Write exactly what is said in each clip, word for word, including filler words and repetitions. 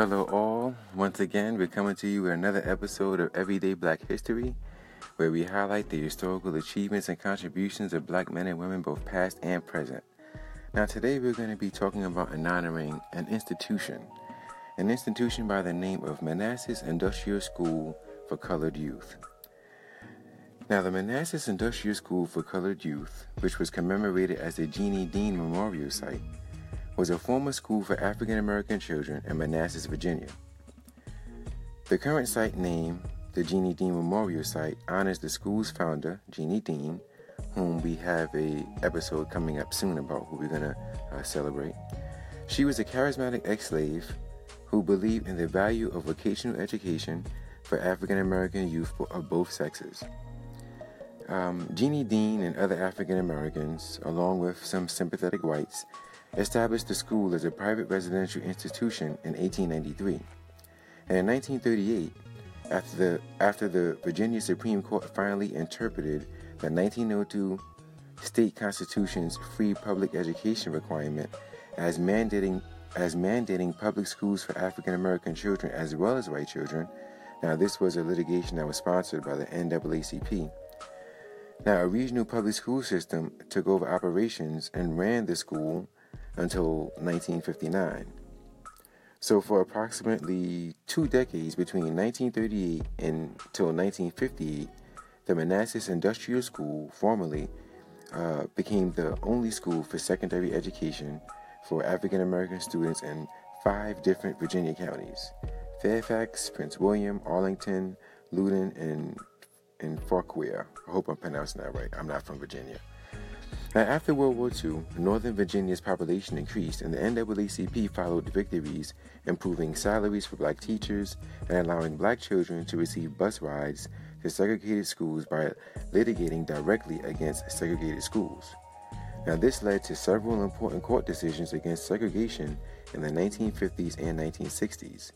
Hello all, once again we're coming to you with another episode of Everyday Black History, where we highlight the historical achievements and contributions of black men and women, both past and present. Now today we're going to be talking about honoring an institution, an institution by the name of Manassas Industrial School for Colored Youth. Now the Manassas Industrial School for Colored Youth, which was commemorated as the Jennie Dean Memorial Site, was a former school for African American children in Manassas, Virginia. The current site name, the Jennie Dean Memorial Site, honors the school's founder, Jennie Dean, whom we have a episode coming up soon about who we're going to uh, celebrate. She was a charismatic ex-slave who believed in the value of vocational education for African American youth of both sexes. Um, Jennie Dean and other African Americans, along with some sympathetic whites, established the school as a private residential institution in eighteen ninety-three. And in nineteen thirty-eight, after the, after the Virginia Supreme Court finally interpreted the nineteen oh two state constitution's free public education requirement as mandating, as mandating public schools for African American children as well as white children. Now this was a litigation that was sponsored by the N double A C P. Now a regional public school system took over operations and ran the school until nineteen fifty-nine. So for approximately two decades between nineteen thirty-eight and till nineteen fifty-eight, the Manassas Industrial School formerly uh, became the only school for secondary education for African American students in five different Virginia counties: Fairfax, Prince William, Arlington, Loudoun, and, and Fauquier. I hope I'm pronouncing that right. I'm not from Virginia. Now, after World War Two, Northern Virginia's population increased, and the N double A C P followed victories, improving salaries for black teachers and allowing black children to receive bus rides to segregated schools by litigating directly against segregated schools. Now, this led to several important court decisions against segregation in the nineteen fifties and nineteen sixties,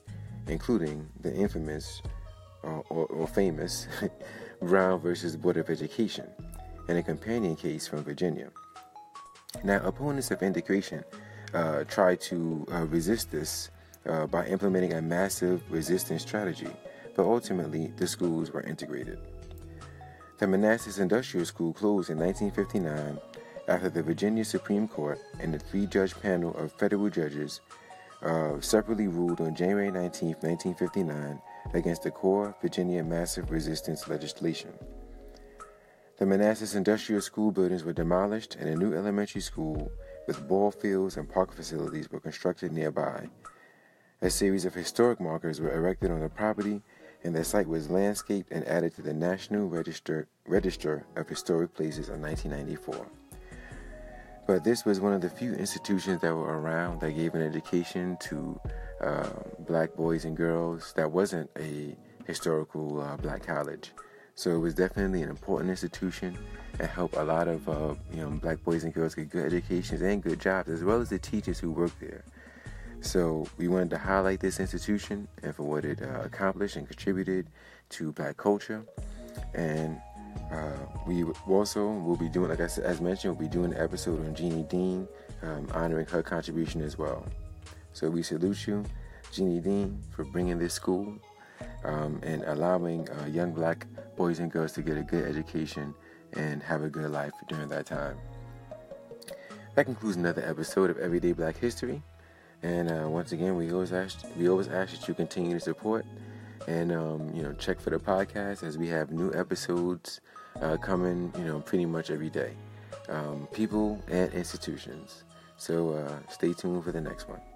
including the infamous, uh, or, or famous, Brown v. Board of Education, and a companion case from Virginia. Now, opponents of integration uh, tried to uh, resist this uh, by implementing a massive resistance strategy, but ultimately the schools were integrated. The Manassas Industrial School closed in nineteen fifty-nine after the Virginia Supreme Court and the three-judge panel of federal judges uh, separately ruled on January nineteenth, nineteen fifty-nine against the core Virginia Massive Resistance legislation. The Manassas Industrial School buildings were demolished and a new elementary school with ball fields and park facilities were constructed nearby. A series of historic markers were erected on the property, and the site was landscaped and added to the National Register, Register of Historic Places in nineteen ninety-four. But this was one of the few institutions that were around that gave an education to uh, black boys and girls that wasn't a historical uh, black college. So it was definitely an important institution that helped a lot of uh, you know, black boys and girls get good educations and good jobs, as well as the teachers who worked there. So we wanted to highlight this institution and for what it uh, accomplished and contributed to black culture. And uh, we also will be doing, like I said, as mentioned, we'll be doing an episode on Jennie Dean, um, honoring her contribution as well. So we salute you, Jennie Dean, for bringing this school Um, and allowing uh, young black boys and girls to get a good education and have a good life during that time. That concludes another episode of Everyday Black History. And uh, once again, we always ask, we always ask that you continue to support and um, you know check for the podcast, as we have new episodes uh, coming, you know, pretty much every day. Um, people and institutions. So uh, stay tuned for the next one.